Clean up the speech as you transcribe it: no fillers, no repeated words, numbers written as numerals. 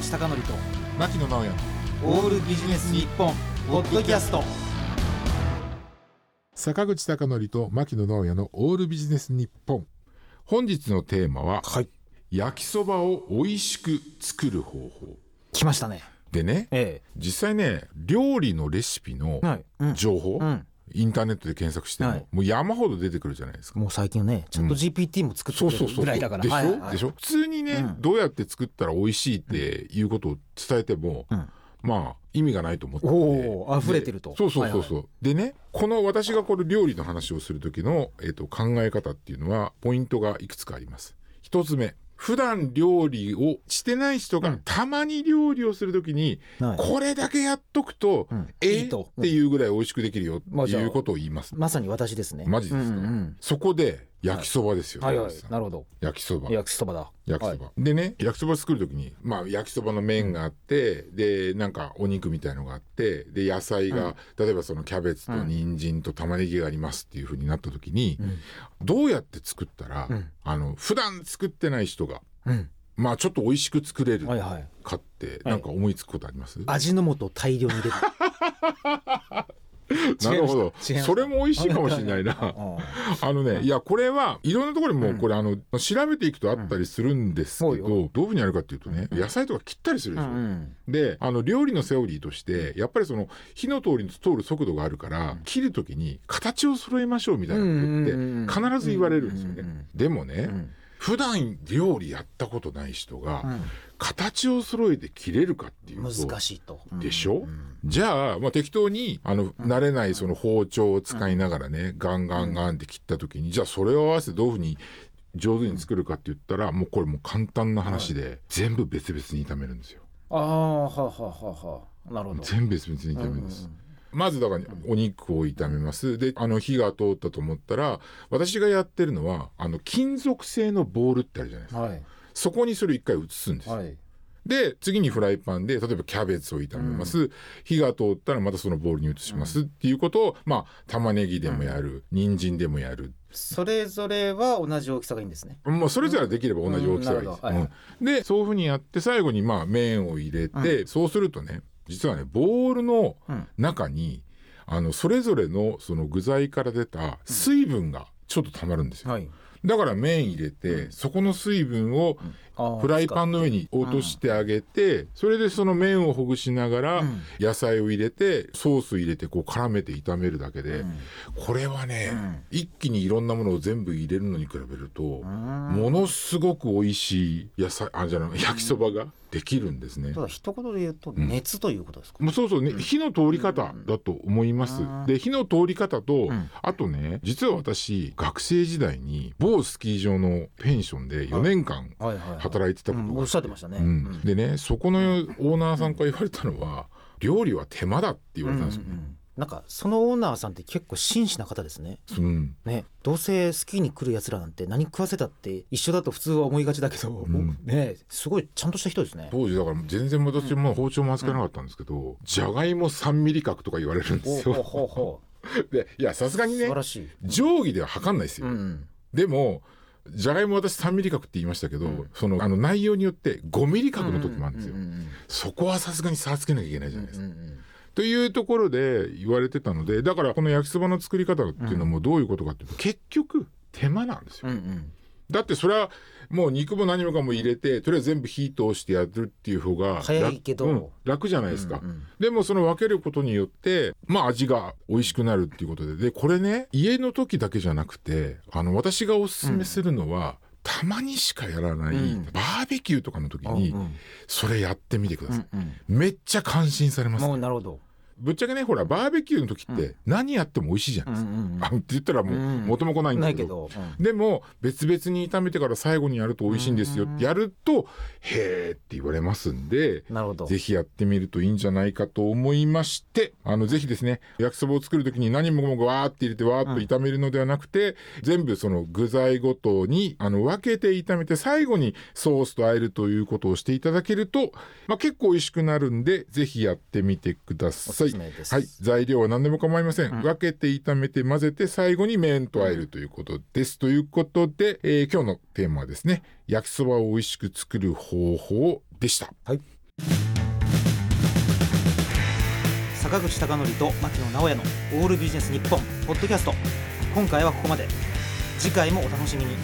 口貴教と牧野直哉オールビジネス日本ポッドキャスト。坂口貴教と牧野直哉のオールビジネス日本、本日のテーマは、はい、焼きそばを美味しく作る方法。来ましたね。でね、実際ね、料理のレシピの情報、インターネットで検索しても、もう山ほど出てくるじゃないですか。もう最近ね、ちゃんと GPT も作ってるぐらいだから。でしょ、でしょ。普通にね、どうやって作ったら美味しいっていうことを伝えても、まあ意味がないと思ってて、溢れてると。でね、この私がこれ料理の話をする時の、考え方っていうのはポイントがいくつかあります。一つ目、普段料理をしてない人がたまに料理をするときに、これだけやっとくと、っていうぐらい美味しくできるよっていうことを言います。まさに私ですね。マジですか。そこで焼きそばですよ。なるほど。焼きそば。でね、焼きそば作るときに、まあ焼きそばの麺があって、でなんかお肉みたいのがあって、で野菜が、例えばそのキャベツと人参と玉ねぎがありますっていう風になったときに、どうやって作ったら、普段作ってない人が、まあちょっと美味しく作れるかってなんか思いつくことあります？味の素大量に入れる。なるほど、それも美味しいかもしれないな。いや、これはいろんなところにもこれ調べていくとあったりするんですけど、どういうふうにやるかっていうとね、野菜とか切ったりするでしょ。で、料理のセオリーとしてやっぱりその火の通る速度があるから切るときに形を揃えましょうみたいなことって必ず言われるんですよね。でもね、普段料理やったことない人が、形を揃えて切れるかっていうと難しいと。でしょ。じゃあ、適当に慣れないその包丁を使いながらね、ガンって切った時に、じゃあそれを合わせてどういうふうに上手に作るかって言ったら、もうこれもう簡単な話で、全部別々に炒めるんですよ。なるほど。全部別々に炒めるんです。まずだからお肉を炒めます。で、火が通ったと思ったら、私がやってるのは金属製のボウルってあるじゃないですか、そこにそれ一回移すんですよ。で、次にフライパンで例えばキャベツを炒めます、火が通ったらまたそのボウルに移します、っていうことを、玉ねぎでもやる、人参でもやる。それぞれは同じ大きさがいいんですね。もうそれぞれできれば同じ大きさがいいです。で、そういうふうにやって最後に麺を入れて、そうするとね、実はね、ボウルの中に、それぞれのその具材から出た水分がちょっとたまるんですよ。だから麺入れて、そこの水分をフライパンの上に落としてあげて、それでその麺をほぐしながら野菜を入れて、ソース入れてこう絡めて炒めるだけで、これはね、一気にいろんなものを全部入れるのに比べると、ものすごく美味しい焼きそばができるんですね。ただ一言で言うと、熱ということですか。そうそうね、火の通り方だと思います。で、火の通り方と、あとね、実は私学生時代に某スキー場のペンションで4年間働いてたことがあって、おっしゃってましたね。でね、そこのオーナーさんから言われたのは、料理は手間だって言われたんですよね。なんかそのオーナーさんって結構真摯な方ですね。どうせスキーに来るやつらなんて何食わせたって一緒だと普通は思いがちだけど、すごいちゃんとした人ですね。当時だから全然私も包丁も扱えなかったんですけど、じゃがいも3ミリ角とか言われるんですよ。で、いや、さすがにね、定規では測んないですよ。でもじゃがいも、私3ミリ角って言いましたけど、その内容によって5ミリ角の時もあるんですよ。そこはさすがに差つけなきゃいけないじゃないですか、というところで言われてたので、だからこの焼きそばの作り方っていうのもどういうことかっていうと、結局手間なんですよ。だってそれはもう肉も何もかも入れて、とりあえず全部火通してやるっていう方が早いけど、楽じゃないですか。でもその分けることによって味が美味しくなるっていうことで、これね、家の時だけじゃなくて、私がおすすめするのは、たまにしかやらないバーベキューとかの時にそれやってみてください。めっちゃ感心されます。なるほど。ぶっちゃけね、ほらバーベキューの時って何やっても美味しいじゃないですか、って言ったらもう元も子ないんだけど、でも別々に炒めてから最後にやると美味しいんですよってやると、へーって言われますんで、ぜひやってみるといいんじゃないかと思いまして、ぜひですね、焼きそばを作る時に何もわーって入れてわーっと炒めるのではなくて、全部その具材ごとに分けて炒めて、最後にソースと和えるということをしていただけると、結構美味しくなるんで、ぜひやってみてください。材料は何でも構いません、分けて炒めて混ぜて、最後に麺と和えるということです、ということで、今日のテーマはですね、焼きそばを美味しく作る方法でした。坂口孝則と牧野直哉のオールビジネス日本ポッドキャスト、今回はここまで。次回もお楽しみに。